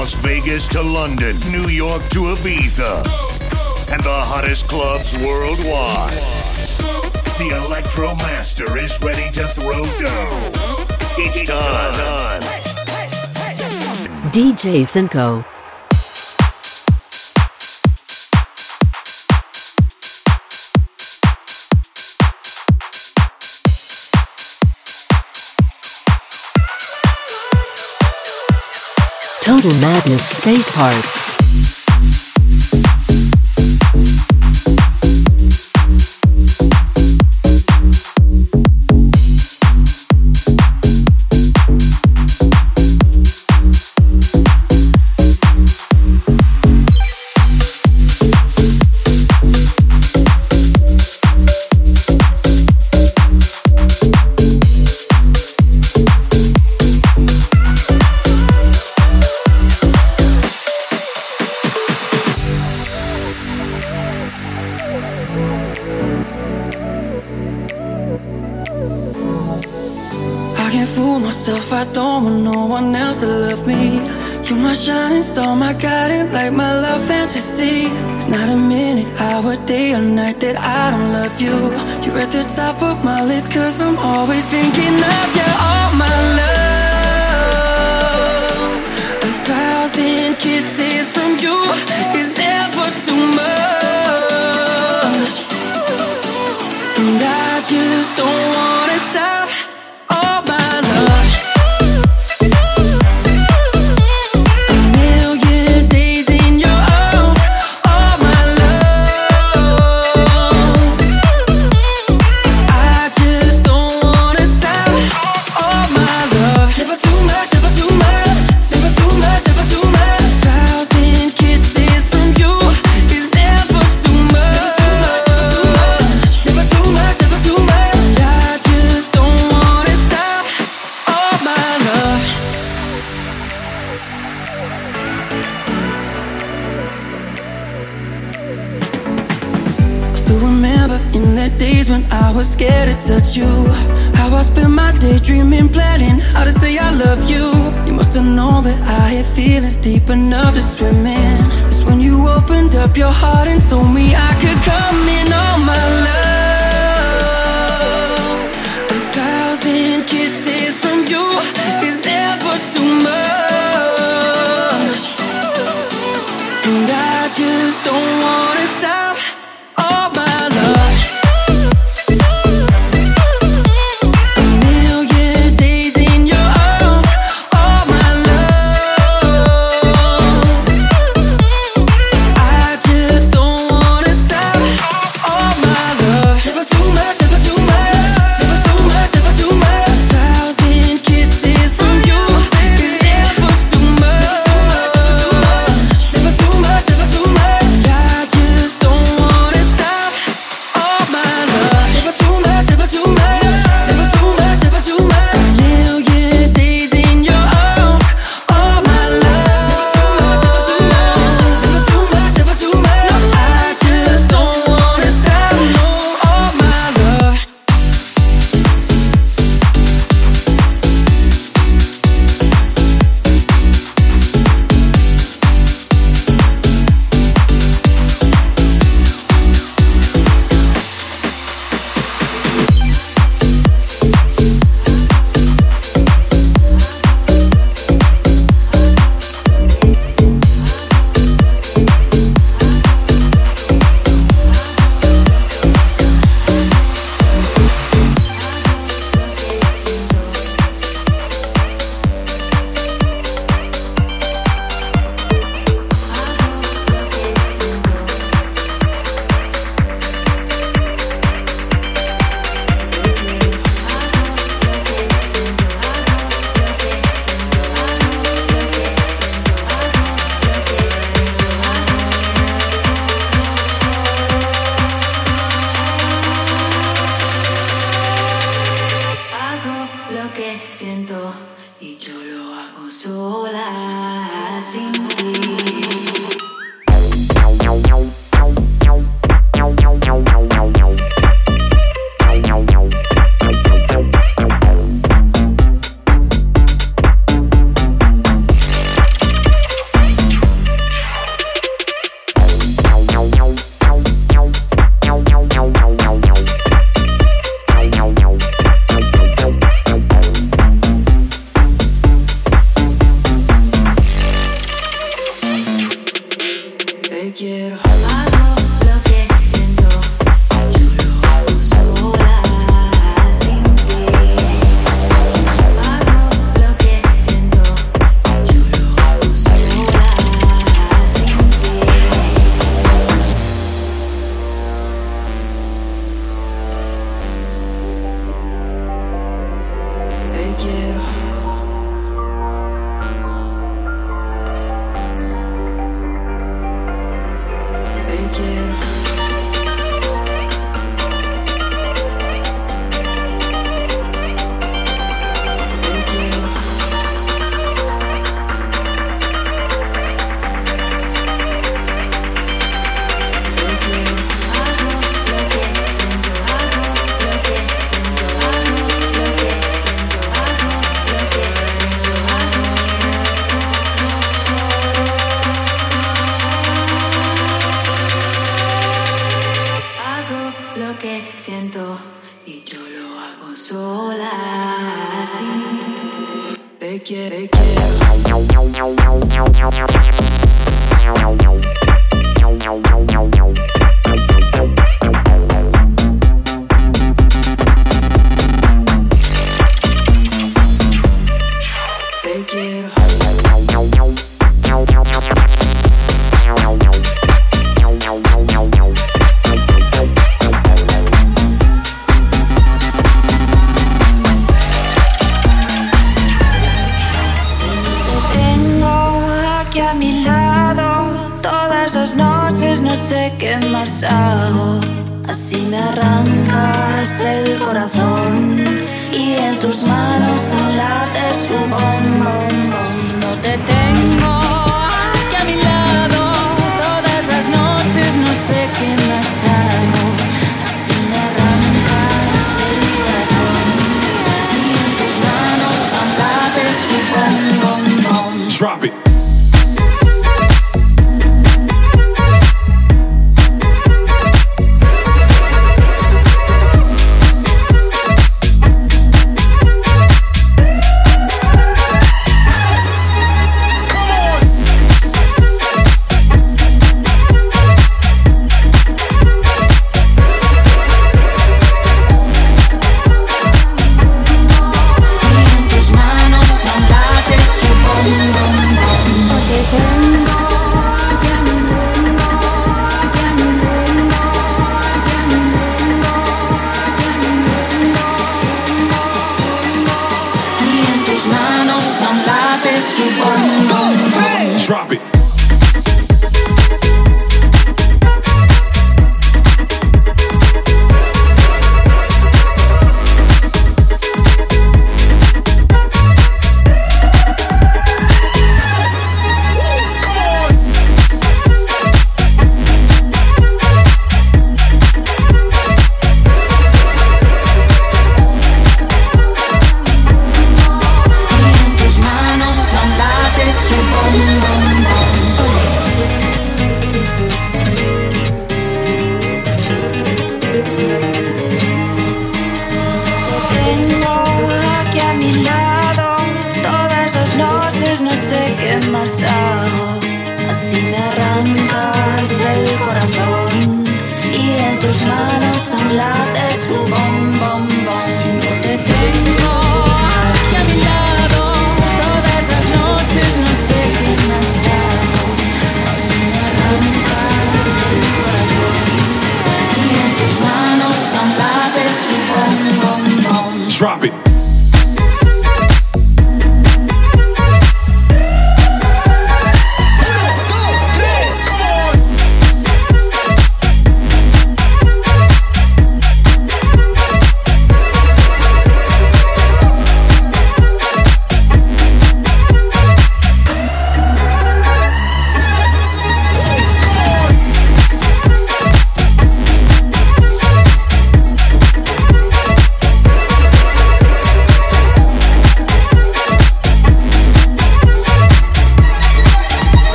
Las Vegas to London, New York to Ibiza, and the hottest clubs worldwide. The Electro Master is ready to throw down. It's time. DJ Cinco. Total Madness Skate Park. I don't want no one else to love me. You're my shining star, my guiding light, my love fantasy. It's not a minute, hour, day or night that I don't love you. You're at the top of my list, 'cause I'm always thinking of you. All my love, 1,000 kisses from you is never too much, and I just don't wanna stop. All my love. Scared to touch you. How I spend my day dreaming, planning how to say I love you. You must have known that I had feelings deep enough to swim in. It's when you opened up your heart and told me I could come in. All my love, 1,000 kisses from you is never too much, and I just don't wanna stop. All my love.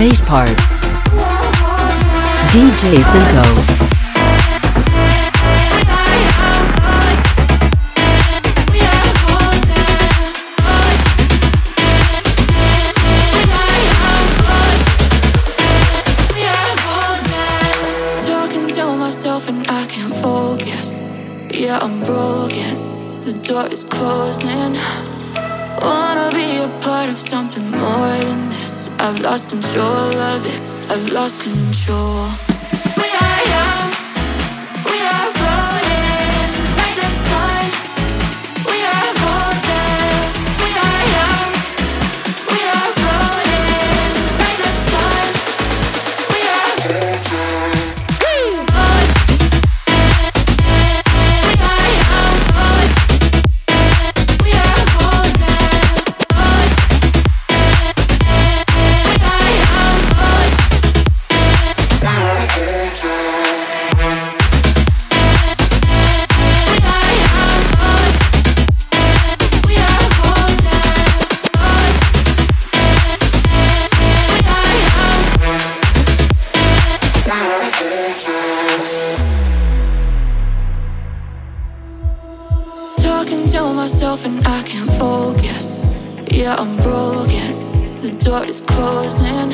Skate Park. DJ Cinco. I'm broken, the door is closing. Wanna be a part of something more than this. I've lost control of it, I've lost control. We are young, we are floating like the sun. We are golden, we are young. We are floating like the sun. We are golden. And I can't focus. Yeah, I'm broken. The door is closing.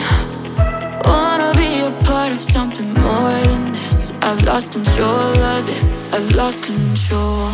Wanna be a part of something more than this. I've lost control of it. I've lost control.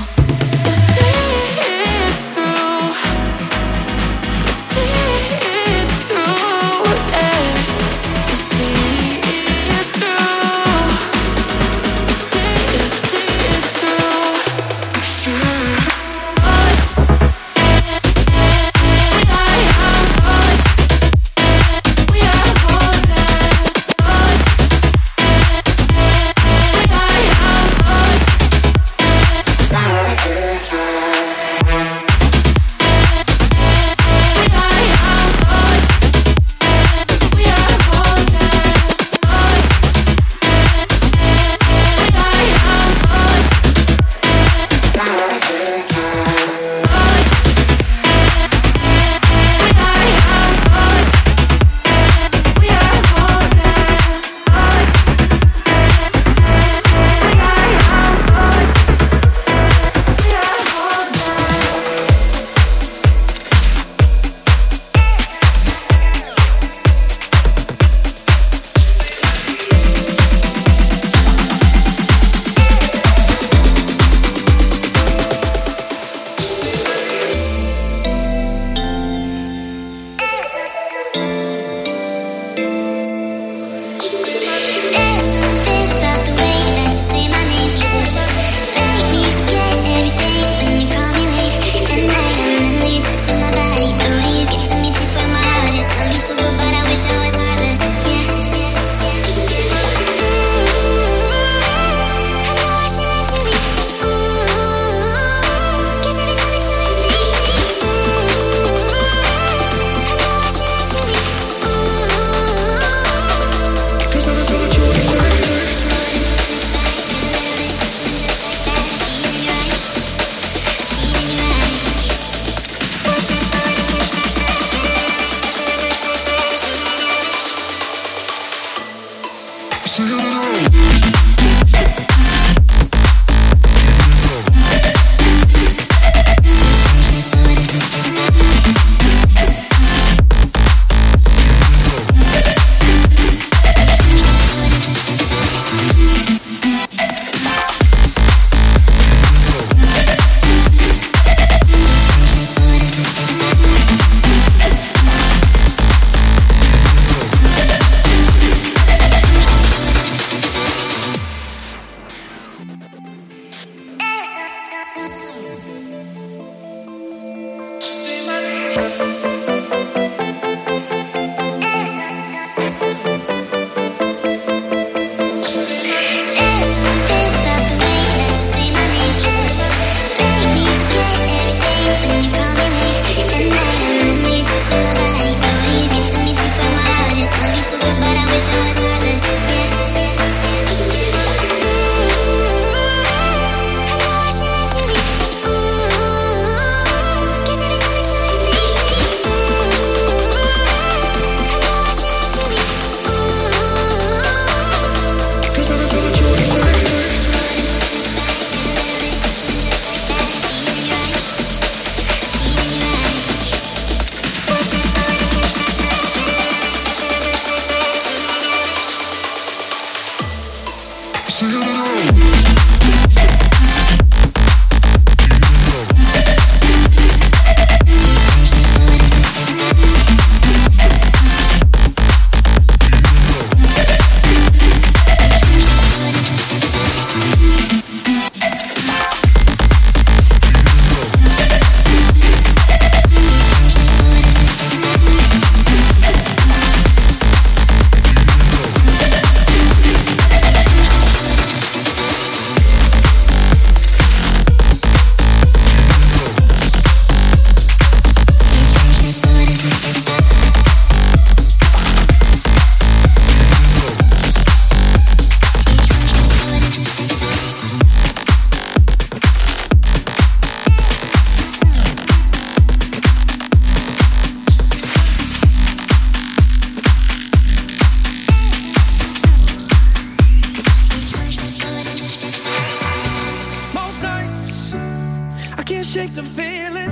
shake the feeling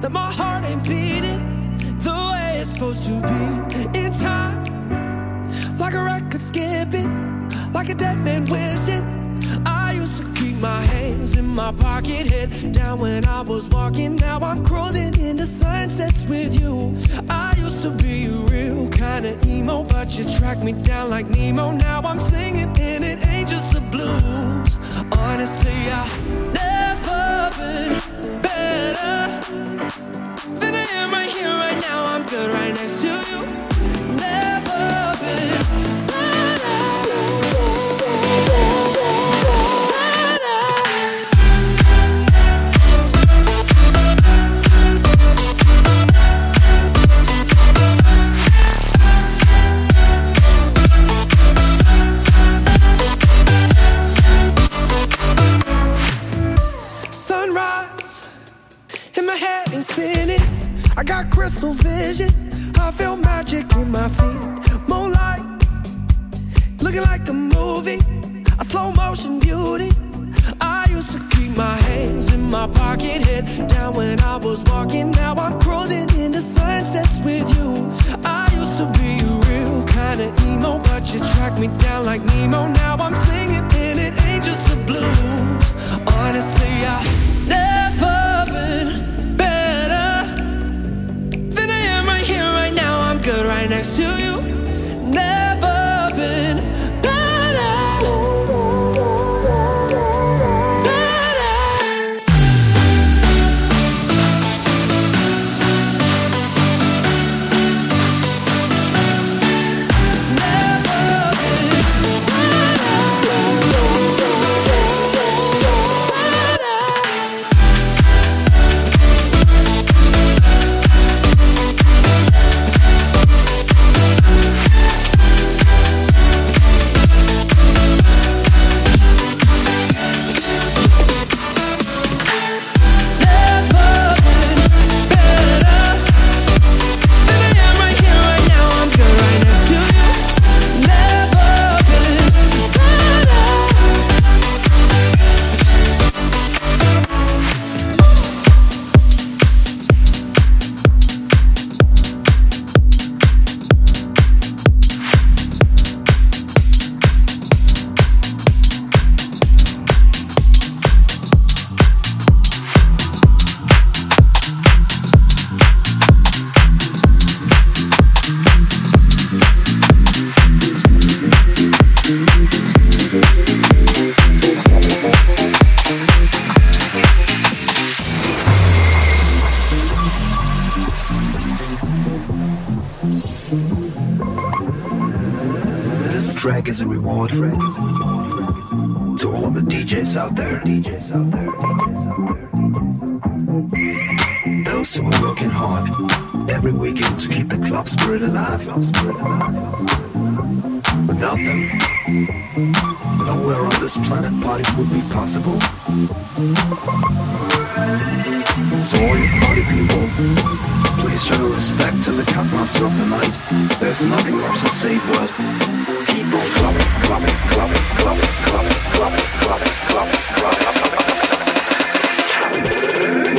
that my heart ain't beating the way it's supposed to be. In time, like a record skipping, like a dead man wishing. I used to keep my hands in my pocket, head down when I was walking. Now I'm cruising in the sunsets with you. I used to be a real kind of emo, but you tracked me down like Nemo. Now I'm singing and it ain't just the blues. Honestly, I never been better than I am right here, right now. I'm good right next to you. Never been. Spinning. I got crystal vision. I feel magic in my feet. Moonlight, looking like a movie. A slow motion beauty. I used to keep my hands in my pocket, head down when I was walking. Now I'm cruising in the sunsets with you. I used to be a real kind of emo, but you tracked me down like Nemo. Now I'm singing and it ain't just the blues. Honestly, I never been. Good right next to you. Never been is a reward to all the DJs out there. Those who are working hard every weekend to keep the club spirit alive. Without them, nowhere on this planet parties would be possible. So all you party people, please show respect to the Cupmaster of the night. There's nothing more to say but keep on clubbing, clubbing, clubbing, clubbing, clubbing, clubbing, clubbing, clubbing,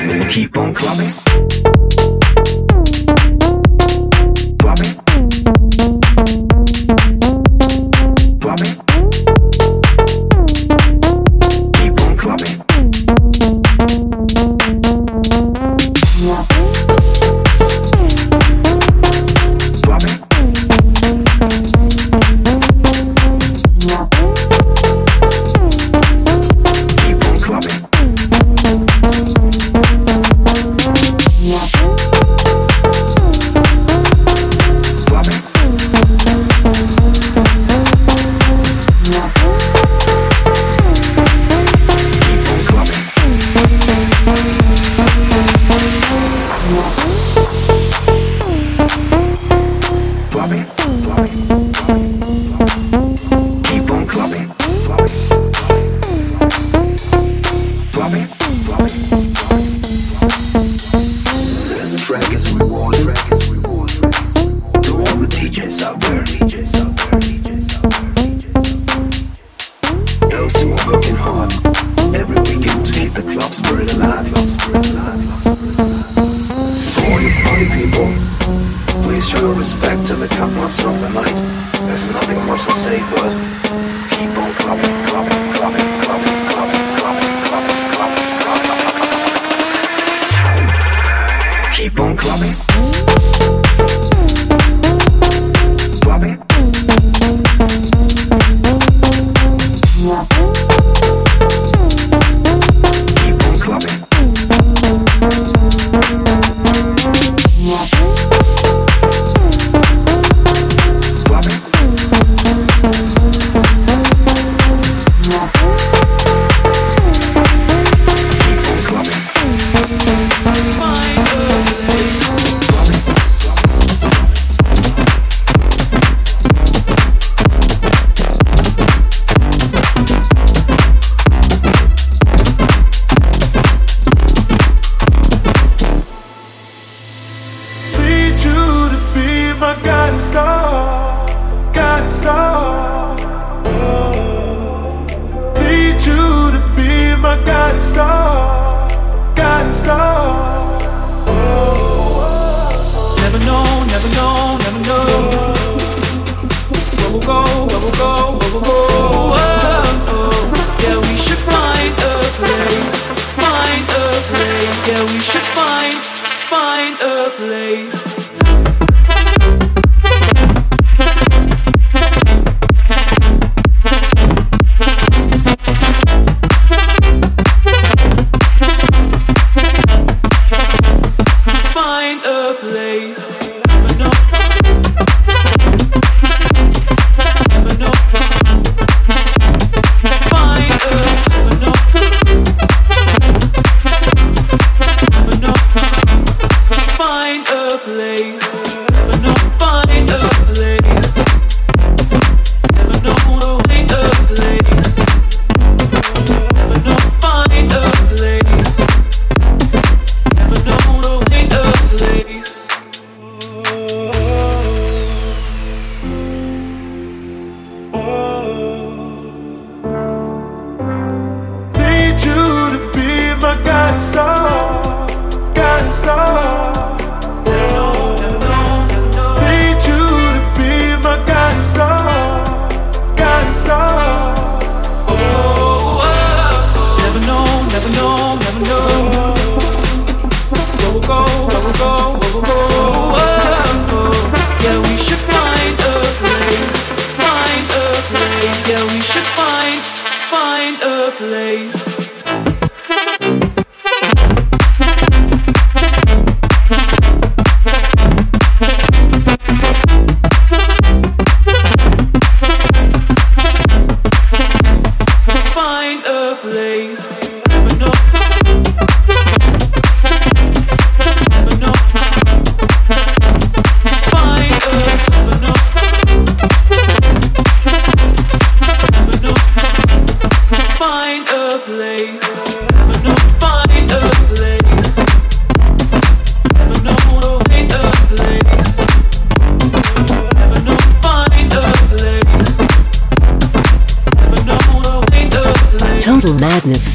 clubbing, clubbing. Keep on clubbing. every weekend to keep the club spirit alive. So all you party people, please show your respect to the Cupmaster of the night. There's nothing much to say but keep on clubbing, clubbing, clubbing, clubbing, clubbing, clubbing, clubbing, clubbing, clubbing. Keep on clubbing, clubbing.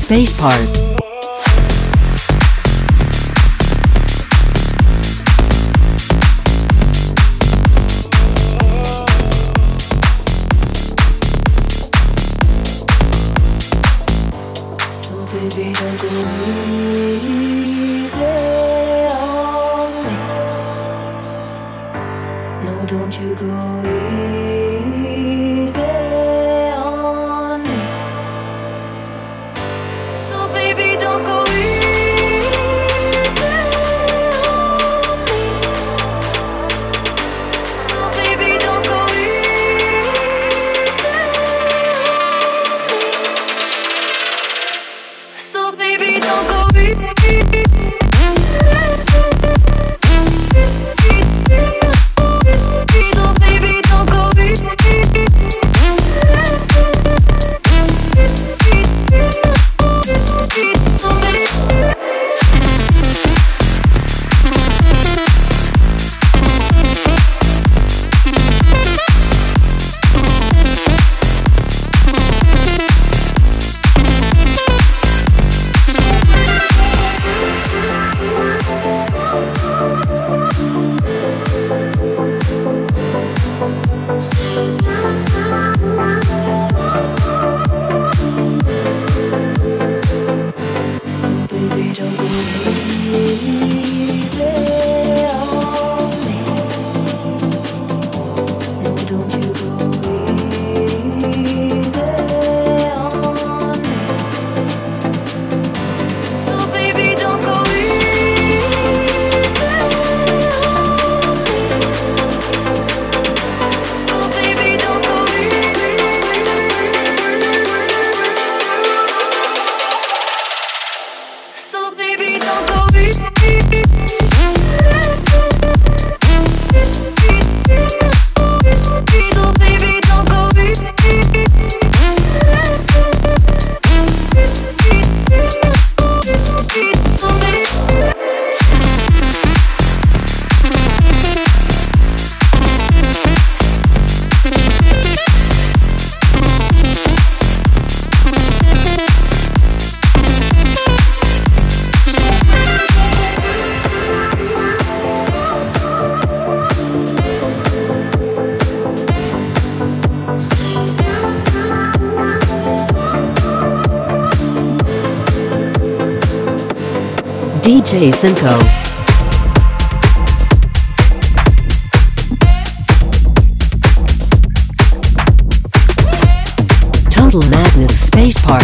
Skate Park. DJ Cinco. Total Madness Skate Park.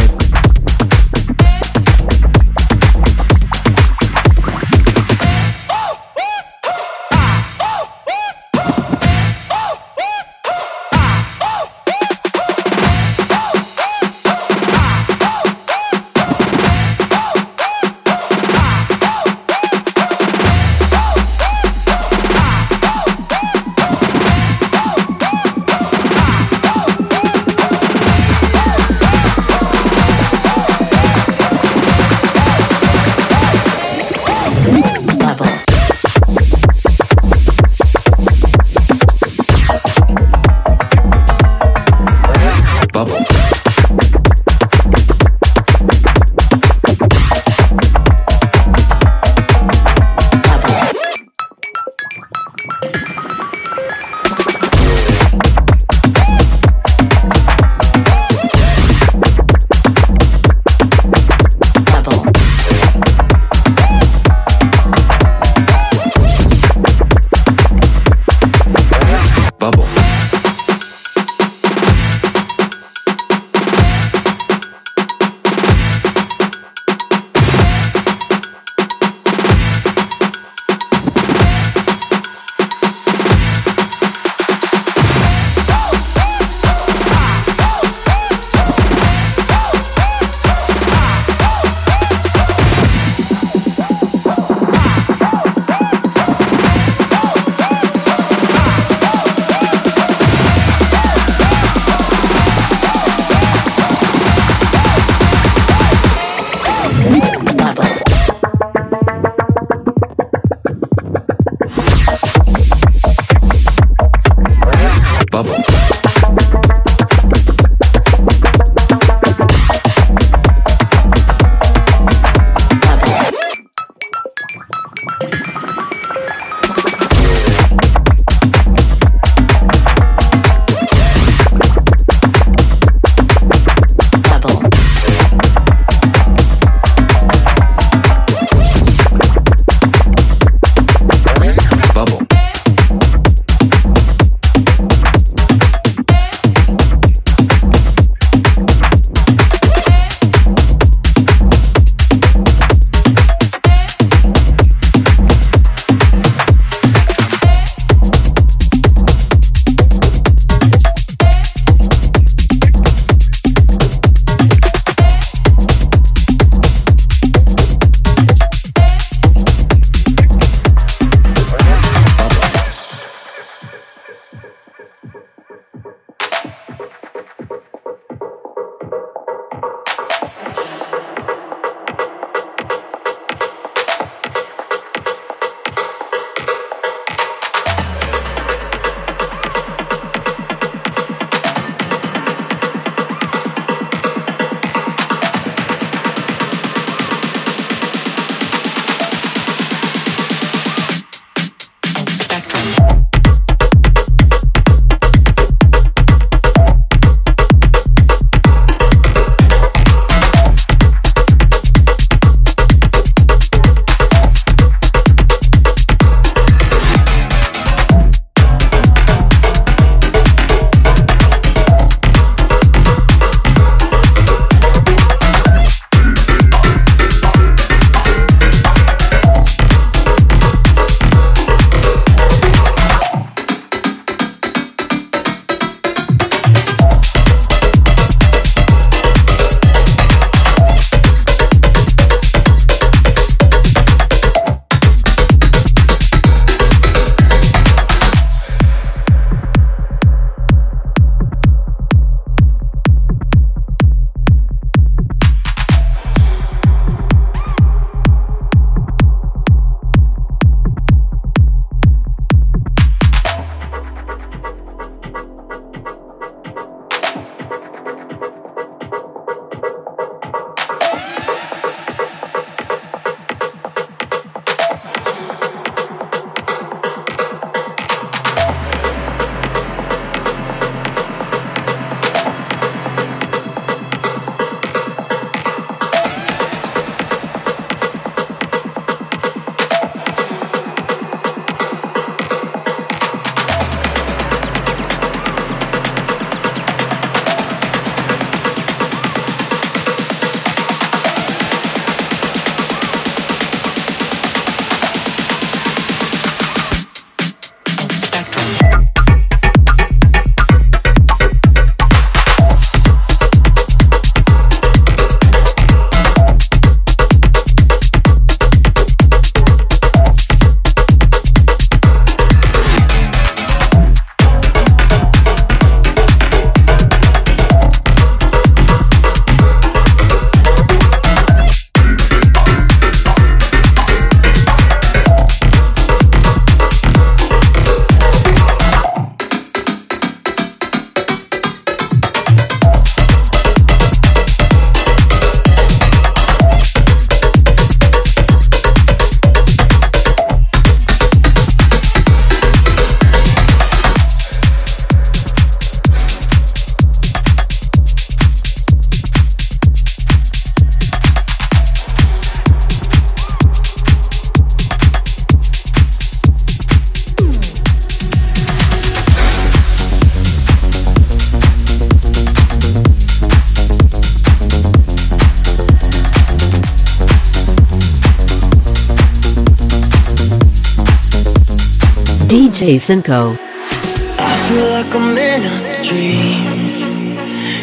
DJ Cinco. I feel like I'm in a dream,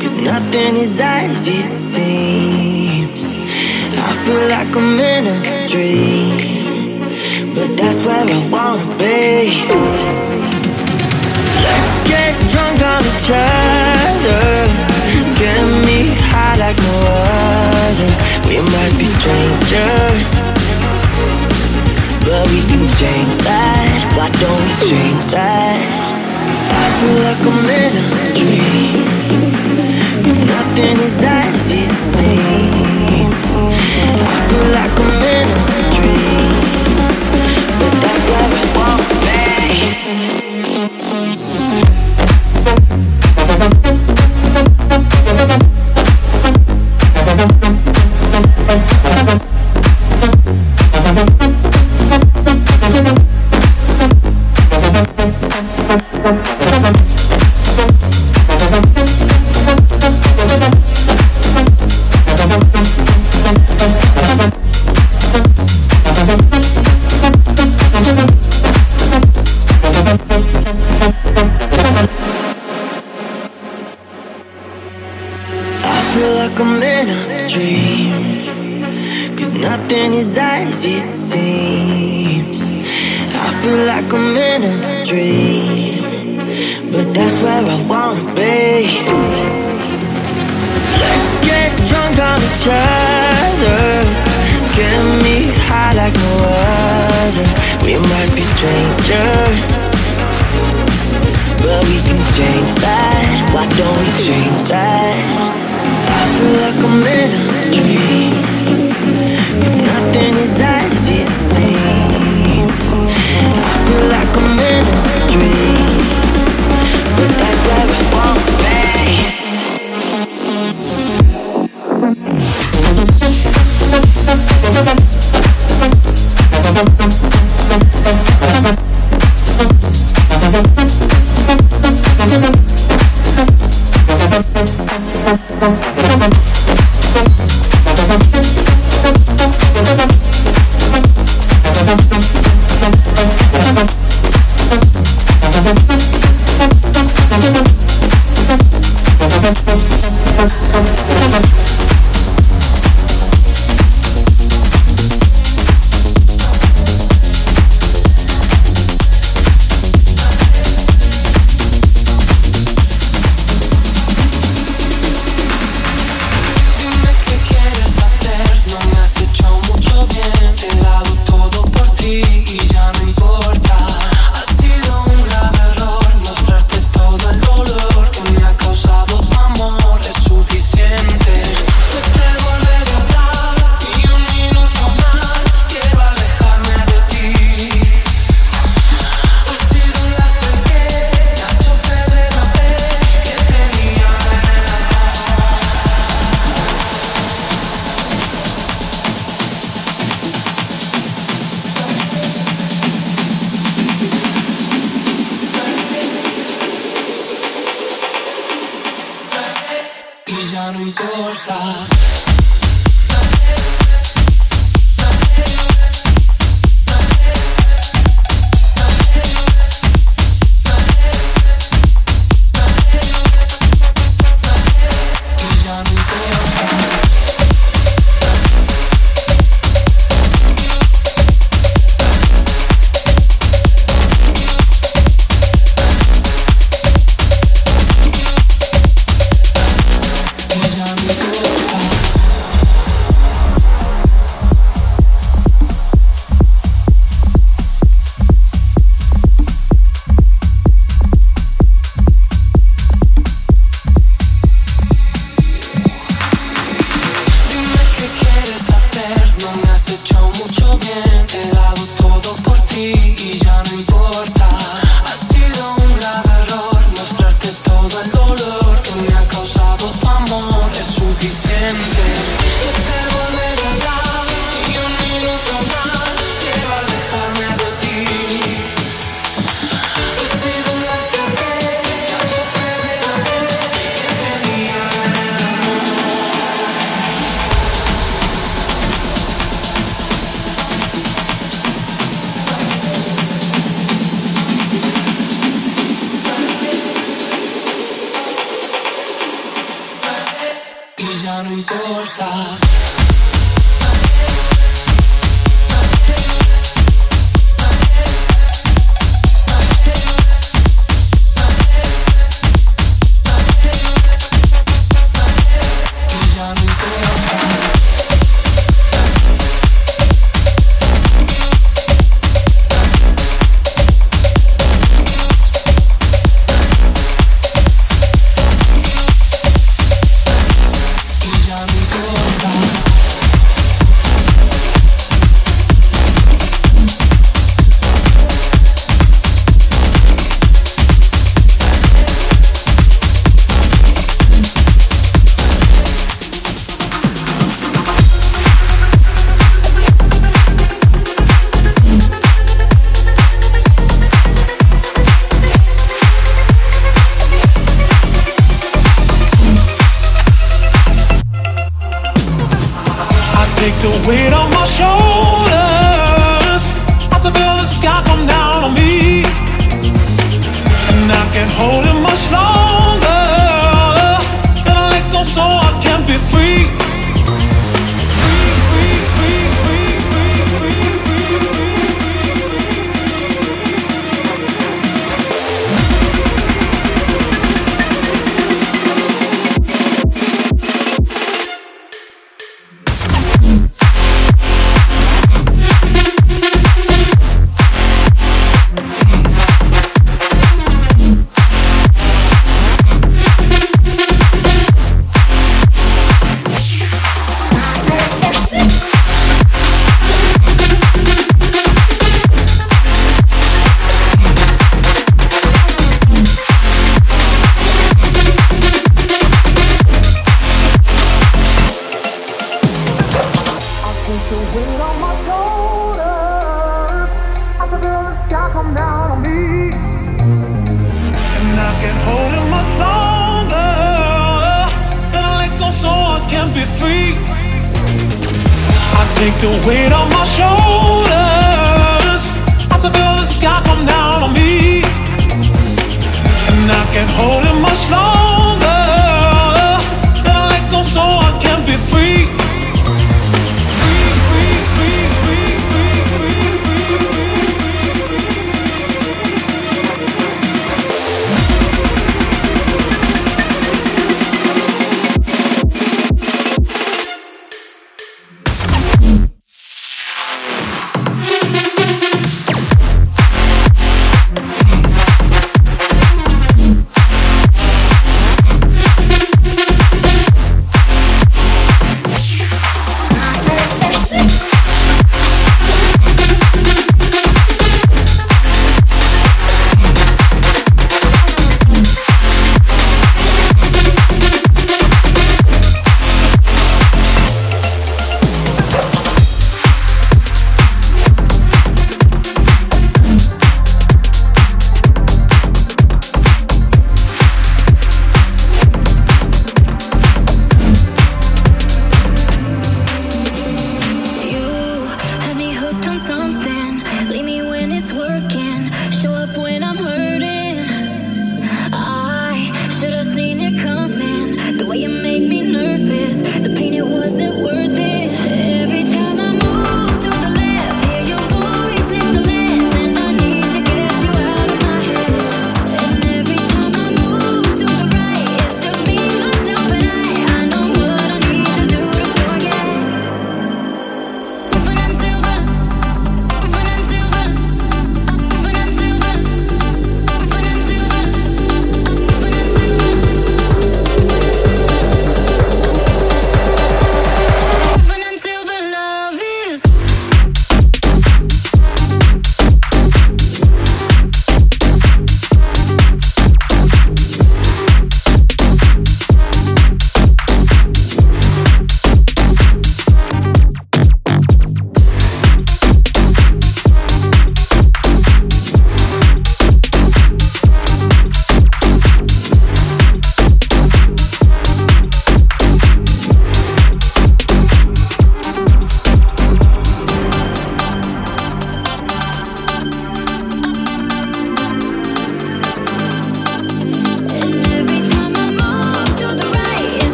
cause nothing is as it seems. I feel like I'm in a dream, but that's where I wanna be. Let's get drunk on each other, get me high like no other. We might be strangers, but we can change that. Why don't we change that? I feel like I'm in a dream, cause nothing is as it seems. I feel like I'm in a dream, but that's where I won't be.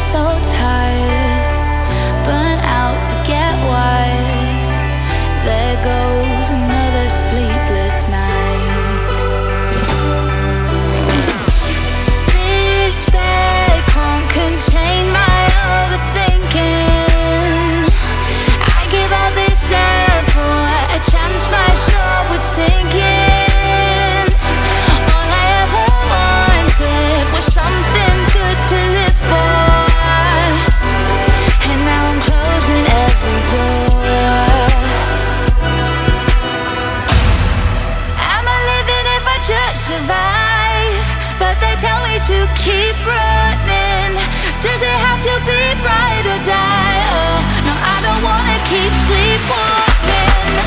so tired, burn out, forget why. There goes another sleepless night. Despair can't contain my overthinking. I give up this effort, a chance my soul would sink in. All I ever wanted was something good to live for. Survive, but they tell me to keep running. Does it have to be ride or die? Oh, no, I don't wanna keep sleepwalking.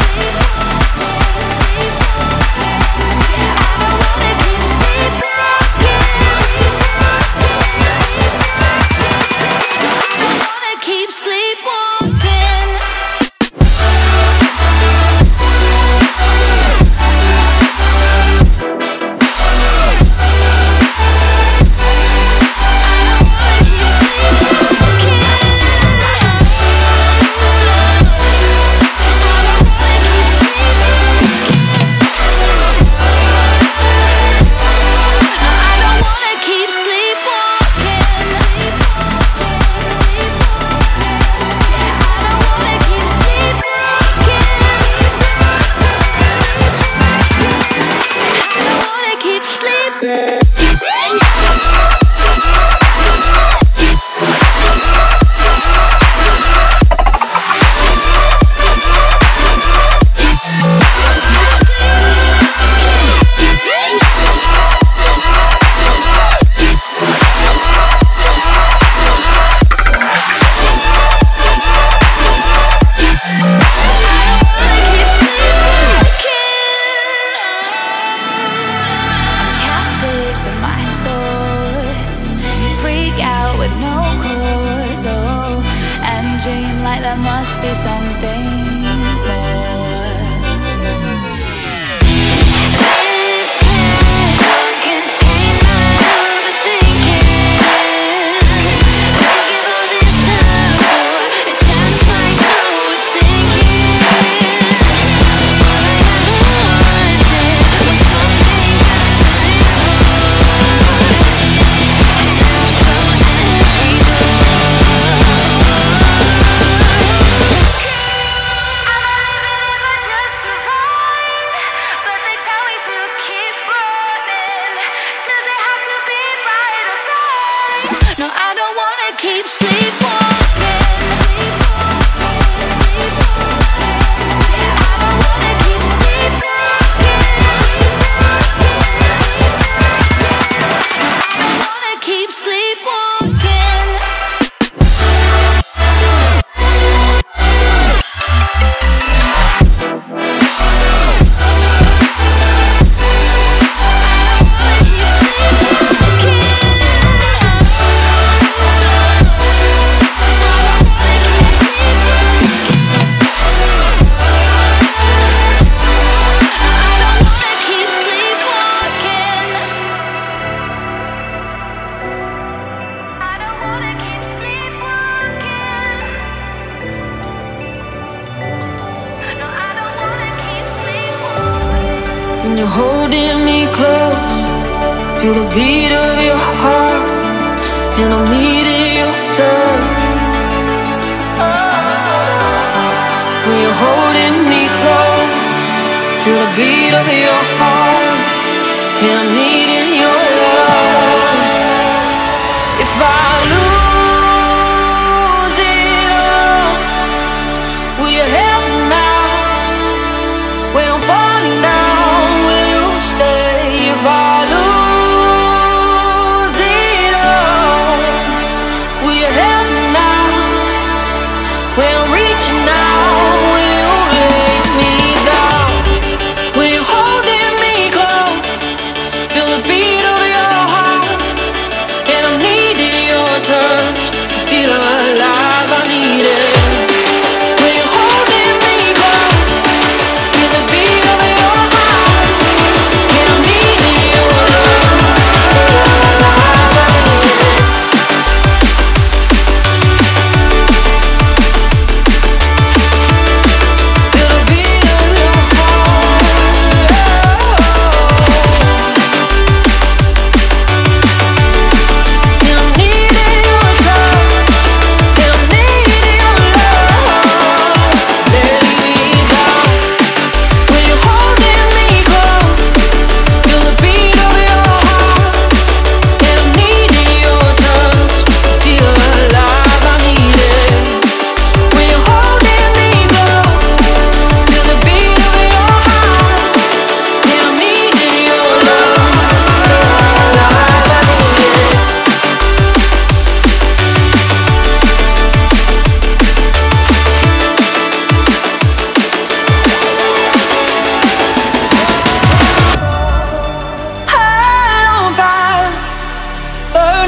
I don't wanna keep sleepwalking. I don't wanna keep sleepwalking. Feel the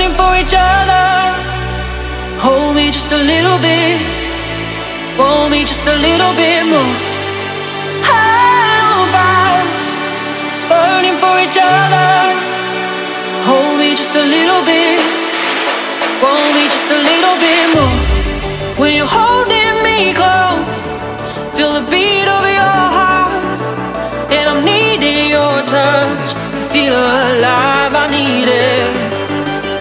running for each other. Hold me just a little bit. Hold me just a little bit more. High on fire, burning for each other. Hold me just a little bit. Hold me just a little bit more. When you're holding me close, feel the beat of your heart. And I'm needing your touch to feel alive, I need it.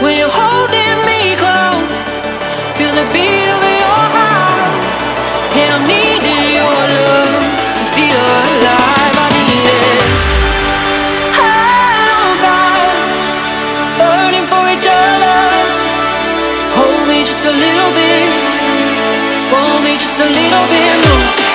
When you're holding me close, feel the beat of your heart. And I'm needing your love to feel alive, I need it. High on fire, burning for each other. Hold me just a little bit. Hold me just a little bit more.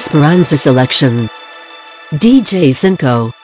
Esperanza selection, DJ Cinco.